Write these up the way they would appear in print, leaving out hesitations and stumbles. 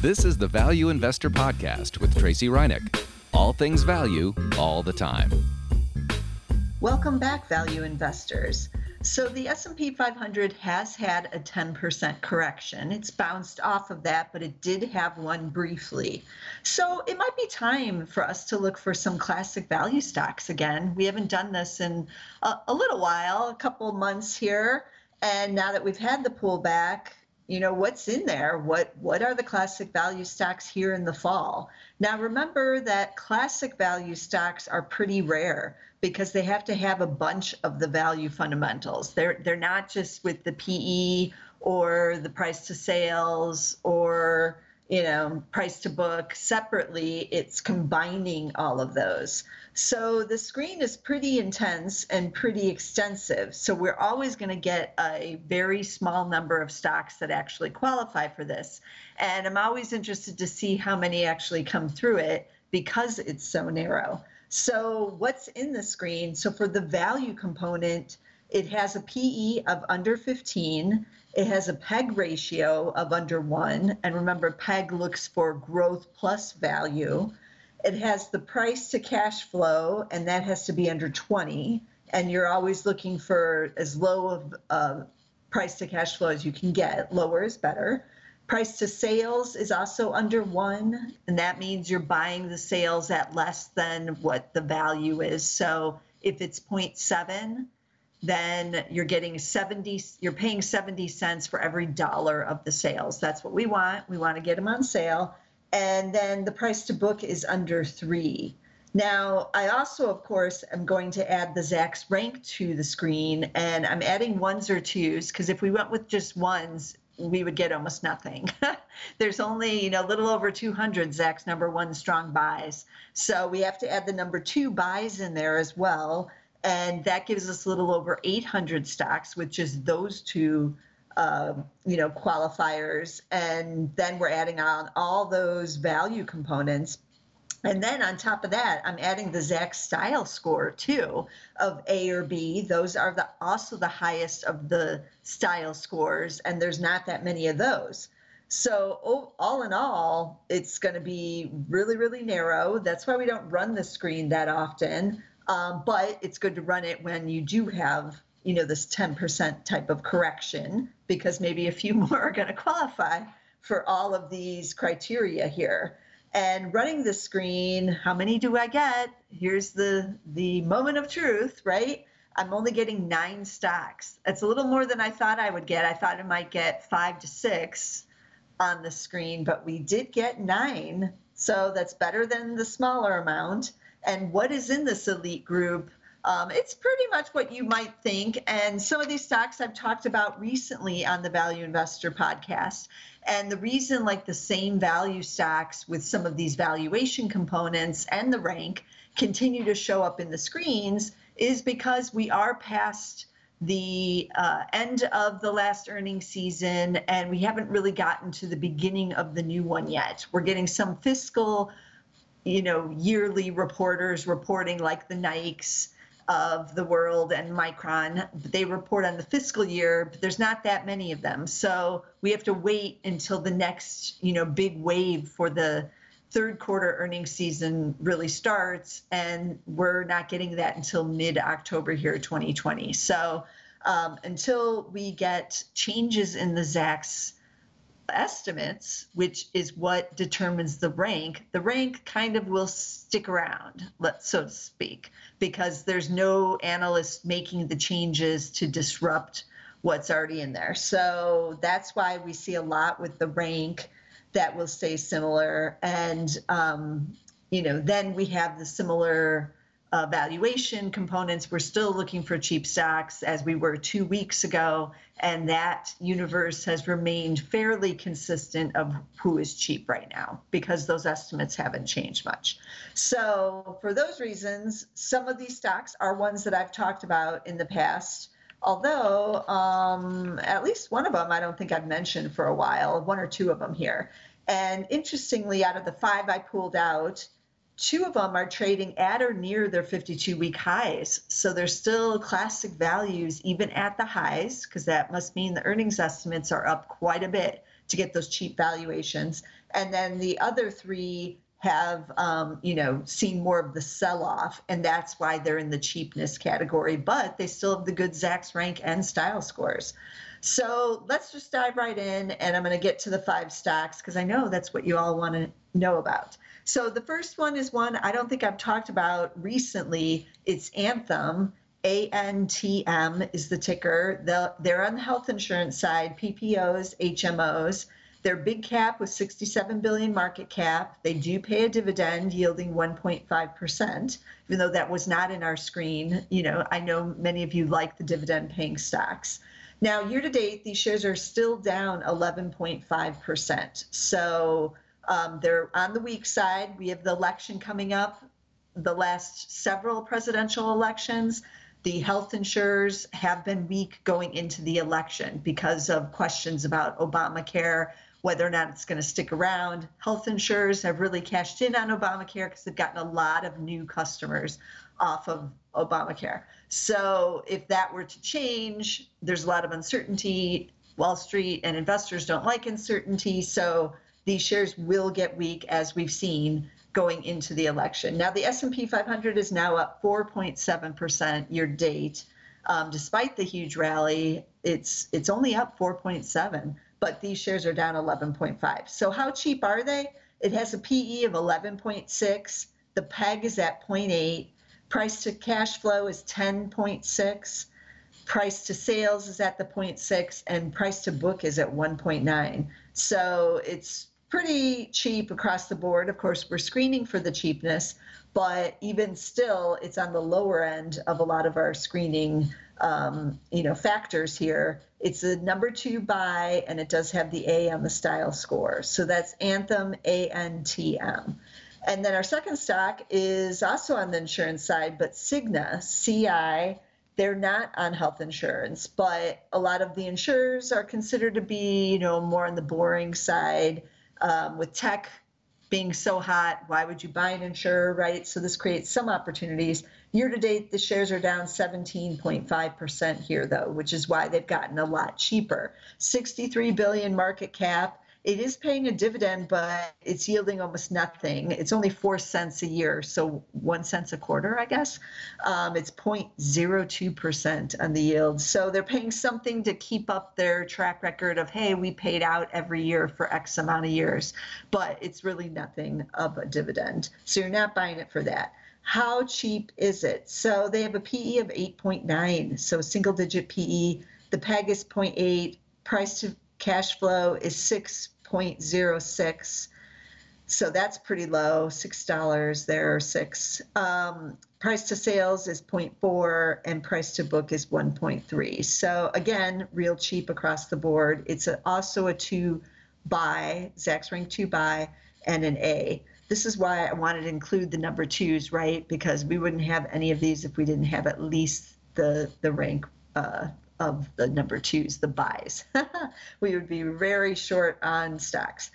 This is the Value Investor Podcast with Tracy Reineck. All things value, all the time. Welcome back, value investors. So the S&P 500 has had a 10% correction. It's bounced off of that, but it did have one briefly. So it might be time for us to look for some classic value stocks again. We haven't done this in a little while, a couple months here. And now that we've had the pullback, you know, what's in there? What are the classic value stocks here in the fall? Now, remember that classic value stocks are pretty rare because they have to have a bunch of the value fundamentals. They're not just with the PE or the price to sales or, you know, price to book separately. It's combining all of those. So the screen is pretty intense and pretty extensive. So we're always going to get a very small number of stocks that actually qualify for this. And I'm always interested to see how many actually come through it because it's so narrow. So what's in the screen? So for the value component, it has a PE of under 15. It has a PEG ratio of under 1. And remember, PEG looks for growth plus value. It has the price to cash flow, and that has to be under 20. And you're always looking for as low of price to cash flow as you can get. Lower is better. Price to sales is also under 1. And that means you're buying the sales at less than what the value is. So if it's 0.7, then you're getting you're paying 70 cents for every dollar of the sales. That's what we want. We want to get them on sale. And then the price to book is under 3. Now, I also, of course, am going to add the Zacks rank to the screen, and I'm adding 1s or 2s because if we went with just 1s, we would get almost nothing. There's only, you know, a little over 200 Zacks number 1 strong buys. So we have to add the number 2 buys in there as well. And that gives us a little over 800 stocks with just those 2, you know, qualifiers. And then we're adding on all those value components. And then on top of that, I'm adding the Zacks style score too of A or B. Those are also the highest of the style scores. And there's not that many of those. So all in all, it's going to be really, really narrow. That's why we don't run the screen that often. But it's good to run it when you do have, you know, this 10% type of correction, because maybe a few more are going to qualify for all of these criteria here. And running the screen, how many do I get? Here's the moment of truth, right? I'm only getting 9 stocks. That's a little more than I thought I would get. I thought I might get 5 to 6 on the screen, but we did get 9. So that's better than the smaller amount. And what is in this elite group? It's pretty much what you might think. And some of these stocks I've talked about recently on the Value Investor Podcast. And the reason, like the same value stocks with some of these valuation components and the rank continue to show up in the screens is because we are past the end of the last earnings season, and we haven't really gotten to the beginning of the new one yet. We're getting some fiscal, you know, yearly reporters reporting, like the Nikes of the world and Micron. They report on the fiscal year, but there's not that many of them. So we have to wait until the next, you know, big wave for the third quarter earnings season really starts. And we're not getting that until mid-October here, 2020. So until we get changes in the Zacks estimates, which is what determines the rank kind of will stick around, so to speak, because there's no analyst making the changes to disrupt what's already in there. So that's why we see a lot with the rank that will stay similar. And, you know, then we have the similar valuation components. We're still looking for cheap stocks as we were 2 weeks ago, and that universe has remained fairly consistent of who is cheap right now because those estimates haven't changed much. So for those reasons, some of these stocks are ones that I've talked about in the past, although at least one of them I don't think I've mentioned for a while, 1 or 2 of them here. And interestingly, out of the 5 I pulled out, 2 of them are trading at or near their 52-week highs. So they're still classic values, even at the highs, because that must mean the earnings estimates are up quite a bit to get those cheap valuations. And then the other three have, you know, seen more of the sell-off, and that's why they're in the cheapness category, but they still have the good Zacks rank and style scores. So let's just dive right in, and I'm going to get to the five stocks because I know that's what you all want to know about. So the first one is one I don't think I've talked about recently. It's Anthem. ANTM is the ticker. They're on the health insurance side, PPOs, HMOs. They're big cap with $67 billion market cap. They do pay a dividend yielding 1.5%, even though that was not in our screen. You know, I know many of you like the dividend paying stocks. Now, year to date, these shares are still down 11.5%. So they're on the weak side. We have the election coming up, the last several presidential elections. The health insurers have been weak going into the election because of questions about Obamacare, whether or not it's going to stick around. Health insurers have really cashed in on Obamacare because they've gotten a lot of new customers off of Obamacare. So if that were to change, there's a lot of uncertainty. Wall Street and investors don't like uncertainty, so these shares will get weak, as we've seen going into the election. Now, the S&P 500 is now up 4.7% year to date. Despite the huge rally, it's only up 4.7, but these shares are down 11.5. So how cheap are they? It has a PE of 11.6. The PEG is at 0.8. Price to cash flow is 10.6. Price to sales is at the 0.6, and price to book is at 1.9. So it's pretty cheap across the board. Of course, we're screening for the cheapness, but even still, it's on the lower end of a lot of our screening, you know, factors here. It's a #2 buy, and it does have the A on the style score. So that's Anthem, ANTM. And then our second stock is also on the insurance side, but Cigna, CI. They're not on health insurance, but a lot of the insurers are considered to be, you know, more on the boring side. With tech being so hot, why would you buy an insurer, right? So this creates some opportunities. Year to date, the shares are down 17.5% here, though, which is why they've gotten a lot cheaper. $63 billion market cap. It is paying a dividend, but it's yielding almost nothing. It's only 4 cents a year, so 1 cent a quarter, I guess. It's 0.02% on the yield. So they're paying something to keep up their track record of, hey, we paid out every year for X amount of years, but it's really nothing of a dividend. So you're not buying it for that. How cheap is it? So they have a PE of 8.9, so single digit PE. The PEG is 0.8, price to cash flow is 6.06, so that's pretty low, $6 there, or 6. Price to sales is 0.4, and price to book is 1.3. So again, real cheap across the board. It's also a 2 buy, Zacks rank 2 buy, and an A. This is why I wanted to include the #2s, right? Because we wouldn't have any of these if we didn't have at least the rank of the #2s, the buys. We would be very short on stocks.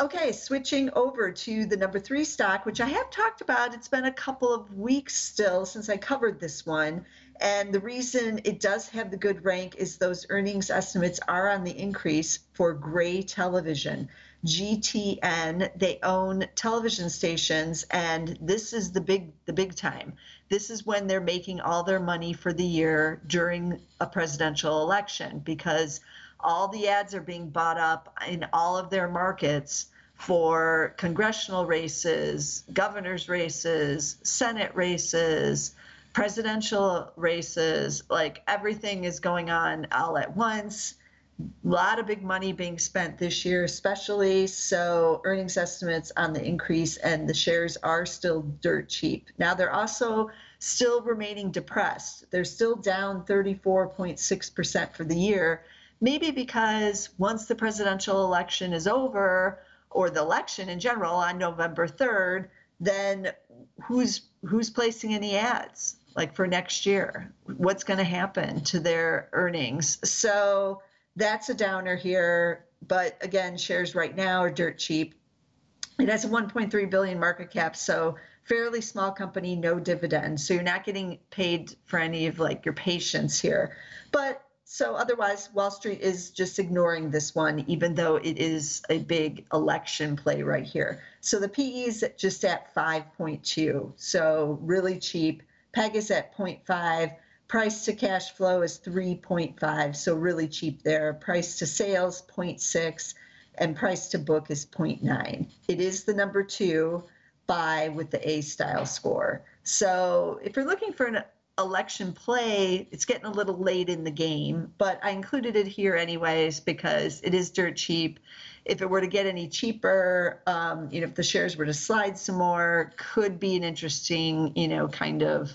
Okay, switching over to the #3 stock, which I have talked about. It's been a couple of weeks still since I covered this one. And the reason it does have the good rank is those earnings estimates are on the increase for Gray Television, GTN. They own television stations, and this is the big time. This is when they're making all their money for the year during a presidential election, because all the ads are being bought up in all of their markets for congressional races, governor's races, Senate races, presidential races. Like, everything is going on all at once. A lot of big money being spent this year, especially. So earnings estimates on the increase, and the shares are still dirt cheap. Now, they're also still remaining depressed. They're still down 34.6% for the year, maybe because once the presidential election is over, or the election in general on November 3rd, then who's placing any ads, like, for next year? What's going to happen to their earnings? So that's a downer here. But again, shares right now are dirt cheap. It has a $1.3 billion market cap, so fairly small company, no dividend. So you're not getting paid for any of, like, your patience here. But So otherwise, Wall Street is just ignoring this one, even though it is a big election play right here. So the PE is just at 5.2, so really cheap. PEG is at 0.5. Price to cash flow is 3.5, so really cheap there. Price to sales, 0.6, and price to book is 0.9. It is the number 2 buy with the A-style score. So if you're looking for an election play, it's getting a little late in the game, but I included it here anyways because it is dirt cheap. If it were to get any cheaper, you know, if the shares were to slide some more, could be an interesting, you know, kind of,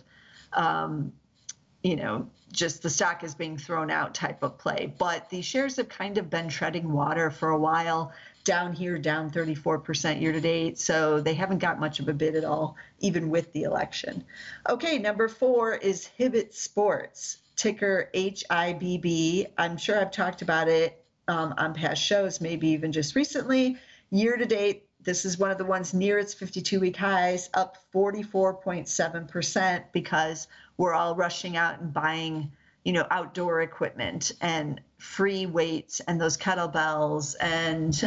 you know, just the stock is being thrown out type of play. But the shares have kind of been treading water for a while, down here, down 34% year to date. So they haven't got much of a bid at all, even with the election. Okay, number 4 is Hibbett Sports, ticker HIBB. I'm sure I've talked about it on past shows, maybe even just recently. Year to date, this is one of the ones near its 52-week highs, up 44.7% because we're all rushing out and buying, you know, outdoor equipment and free weights and those kettlebells and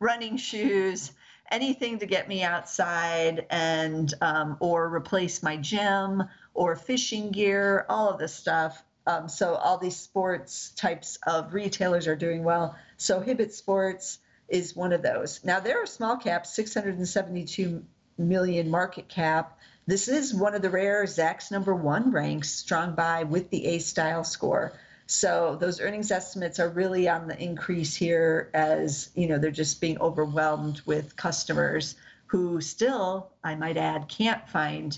running shoes, anything to get me outside and or replace my gym or fishing gear, all of this stuff. So all these sports types of retailers are doing well. So Hibbett Sports is one of those. Now they're a small cap, 672 million market cap. This is one of the rare Zacks #1 ranks, strong buy with the A-style score. So those earnings estimates are really on the increase here as, you know, they're just being overwhelmed with customers who still, I might add, can't find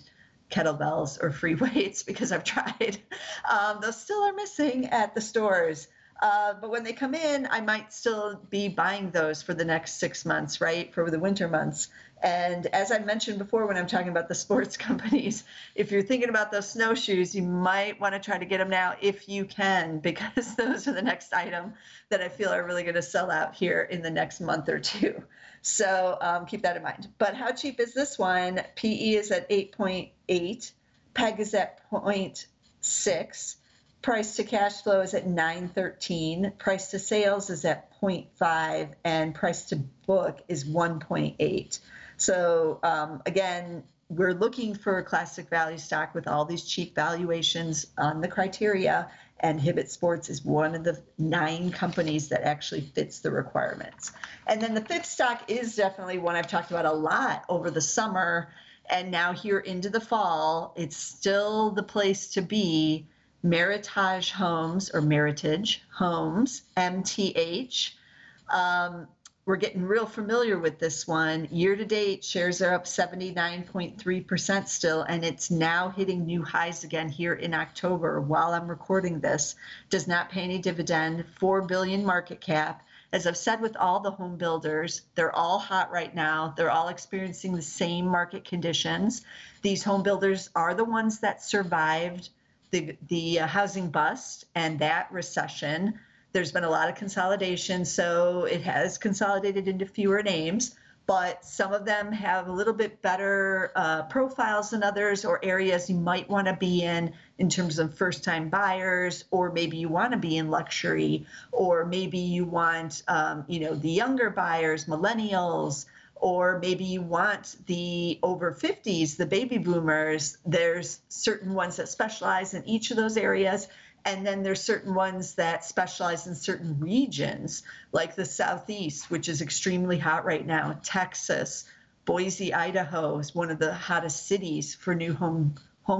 kettlebells or free weights because I've tried. Those still are missing at the stores. But when they come in, I might still be buying those for the next 6 months, right, for the winter months. And as I mentioned before when I'm talking about the sports companies, if you're thinking about those snowshoes, you might want to try to get them now if you can, because those are the next item that I feel are really going to sell out here in the next month or two. So keep that in mind. But how cheap is this one? PE is at 8.8. PEG is at 0.6. Price to cash flow is at 9.13, price to sales is at 0.5, and price to book is 1.8. So again, we're looking for a classic value stock with all these cheap valuations on the criteria, and Hibbett Sports is one of the 9 companies that actually fits the requirements. And then the 5th stock is definitely one I've talked about a lot over the summer, and now here into the fall, it's still the place to be. Meritage Homes, or Meritage Homes, MTH. We're getting real familiar with this one. Year to date, shares are up 79.3% still, and it's now hitting new highs again here in October while I'm recording this. Does not pay any dividend, $4 billion market cap. As I've said with all the home builders, they're all hot right now. They're all experiencing the same market conditions. These home builders are the ones that survived the housing bust and that recession. There's been a lot of consolidation, so it has consolidated into fewer names, but some of them have a little bit better profiles than others, or areas you might want to be in terms of first-time buyers, or maybe you want to be in luxury, or maybe you want you know, the younger buyers, millennials, or maybe you want the over 50s, the baby boomers. There's certain ones that specialize in each of those areas, and then there's certain ones that specialize in certain regions, like the Southeast, which is extremely hot right now. Texas, Boise, Idaho is one of the hottest cities for new home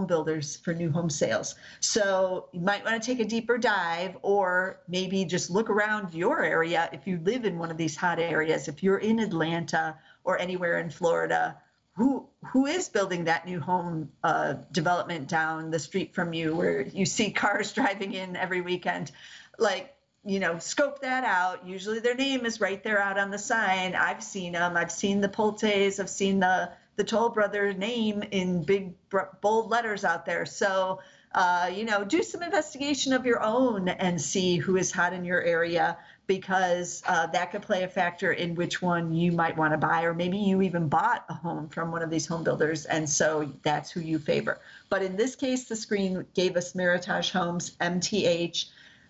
builders, for new home sales. So you might want to take a deeper dive, or maybe just look around your area if you live in one of these hot areas. If you're in Atlanta or anywhere in Florida, who is building that new home development down the street from you where you see cars driving in every weekend? Like, you know, scope that out. Usually their name is right there out on the sign. I've seen them. I've seen the Pultes. I've seen the Toll Brothers name in big, bold letters out there. So, you know, do some investigation of your own and see who is hot in your area, because that could play a factor in which one you might want to buy, or maybe you even bought a home from one of these home builders, and so that's who you favor. But in this case, the screen gave us Meritage Homes, MTH,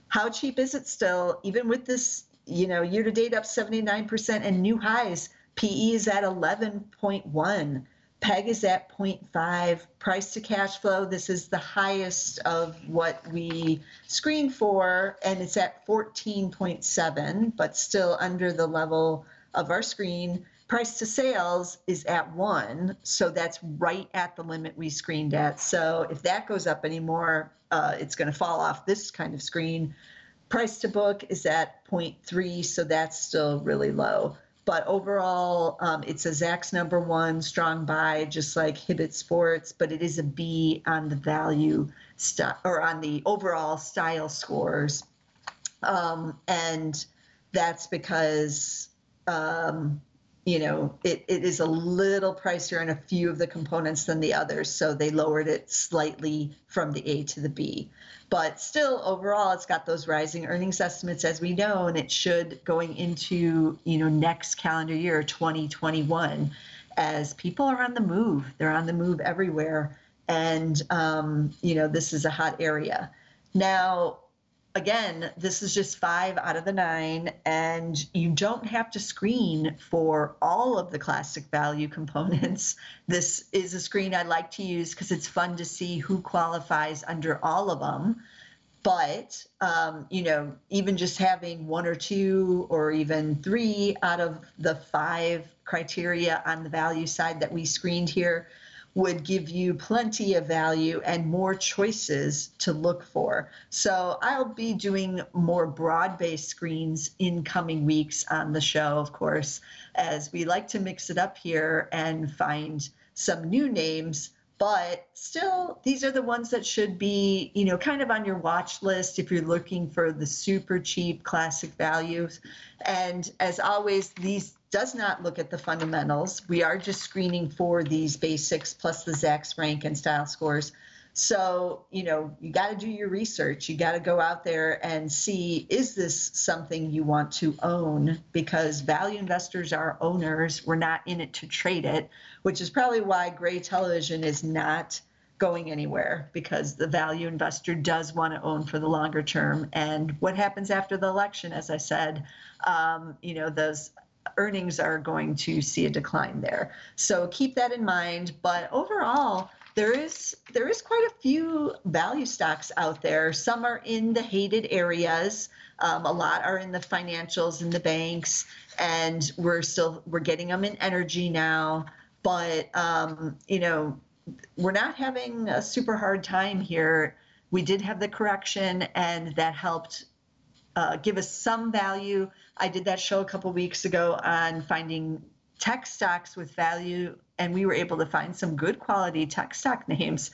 How cheap is it still, even with this, you know, year to date up 79% and new highs? PE is at 11.1. PEG is at 0.5. Price to cash flow, this is the highest of what we screen for, and it's at 14.7, but still under the level of our screen. Price to sales is at 1, so that's right at the limit we screened at. So if that goes up anymore, it's going to fall off this kind of screen. Price to book is at 0.3, so that's still really low. But overall, it's a Zacks #1 strong buy, just like Hibbett Sports, but it is a B on the value or on the overall style scores. And that's because, you know, it is a little pricier on a few of the components than the others. So they lowered it slightly from the A to the B. But still, overall, it's got those rising earnings estimates, as we know, and it should going into, you know, next calendar year, 2021, as people are on the move. They're on the move everywhere. And, you know, this is a hot area. Now, again, this is just 5 out of the 9, and you don't have to screen for all of the classic value components. This is a screen I like to use because it's fun to see who qualifies under all of them. But, you know, even just having 1 or 2 or even 3 out of the 5 criteria on the value side that we screened here would give you plenty of value and more choices to look for. So I'll be doing more broad-based screens in coming weeks on the show, of course, as we like to mix it up here and find some new names. But still, these are the ones that should be, you know, kind of on your watch list if you're looking for the super cheap classic values. And as always, these does not look at the fundamentals. We are just screening for these basics plus the Zacks rank and style scores. So, you know, you got to do your research. You got to go out there and see, is this something you want to own? Because value investors are owners. We're not in it to trade it, which is probably why Gray Television is not going anywhere, because the value investor does want to own for the longer term. And what happens after the election, as I said, you know, those earnings are going to see a decline there. So keep that in mind. But overall, there is quite a few value stocks out there. Some are in the hated areas. A lot are in the financials and the banks, and we're getting them in energy now. But you know, we're not having a super hard time here. We did have the correction, and that helped give us some value. I did that show a couple weeks ago on finding tech stocks with value, and we were able to find some good quality tech stock names,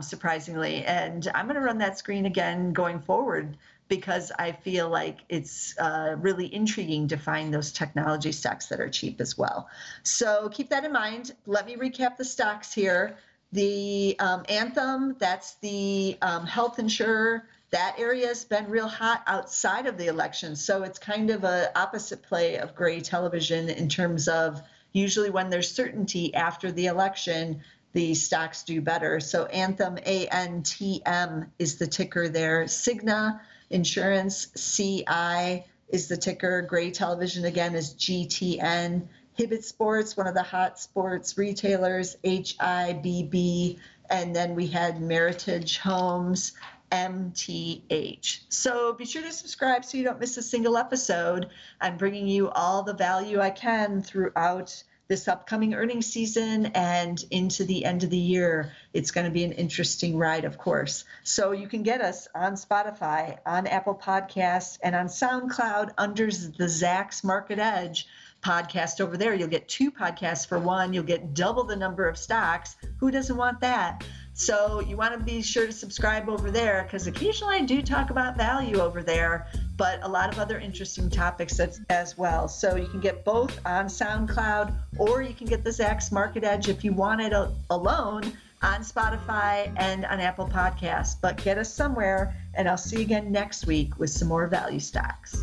surprisingly. And I'm going to run that screen again going forward, because I feel like it's really intriguing to find those technology stocks that are cheap as well. So keep that in mind. Let me recap the stocks here. The Anthem, that's the health insurer. That area has been real hot outside of the election, so it's kind of an opposite play of Gray Television in terms of usually when there's certainty after the election, the stocks do better. So Anthem, ANTM, is the ticker there. Cigna Insurance, CI, is the ticker. Gray Television, again, is GTN. Hibbett Sports, one of the hot sports retailers, HIBB. And then we had Meritage Homes, MTH. So be sure to subscribe so you don't miss a single episode. I'm bringing you all the value I can throughout this upcoming earnings season and into the end of the year. It's going to be an interesting ride, of course. So you can get us on Spotify, on Apple Podcasts, and on SoundCloud under the Zacks Market Edge podcast over there. You'll get 2 podcasts for 1. You'll get double the number of stocks. Who doesn't want that? So you want to be sure to subscribe over there, because occasionally I do talk about value over there, but a lot of other interesting topics as well. So you can get both on SoundCloud, or you can get the Zacks Market Edge if you want it alone on Spotify and on Apple Podcasts. But get us somewhere, and I'll see you again next week with some more value stocks.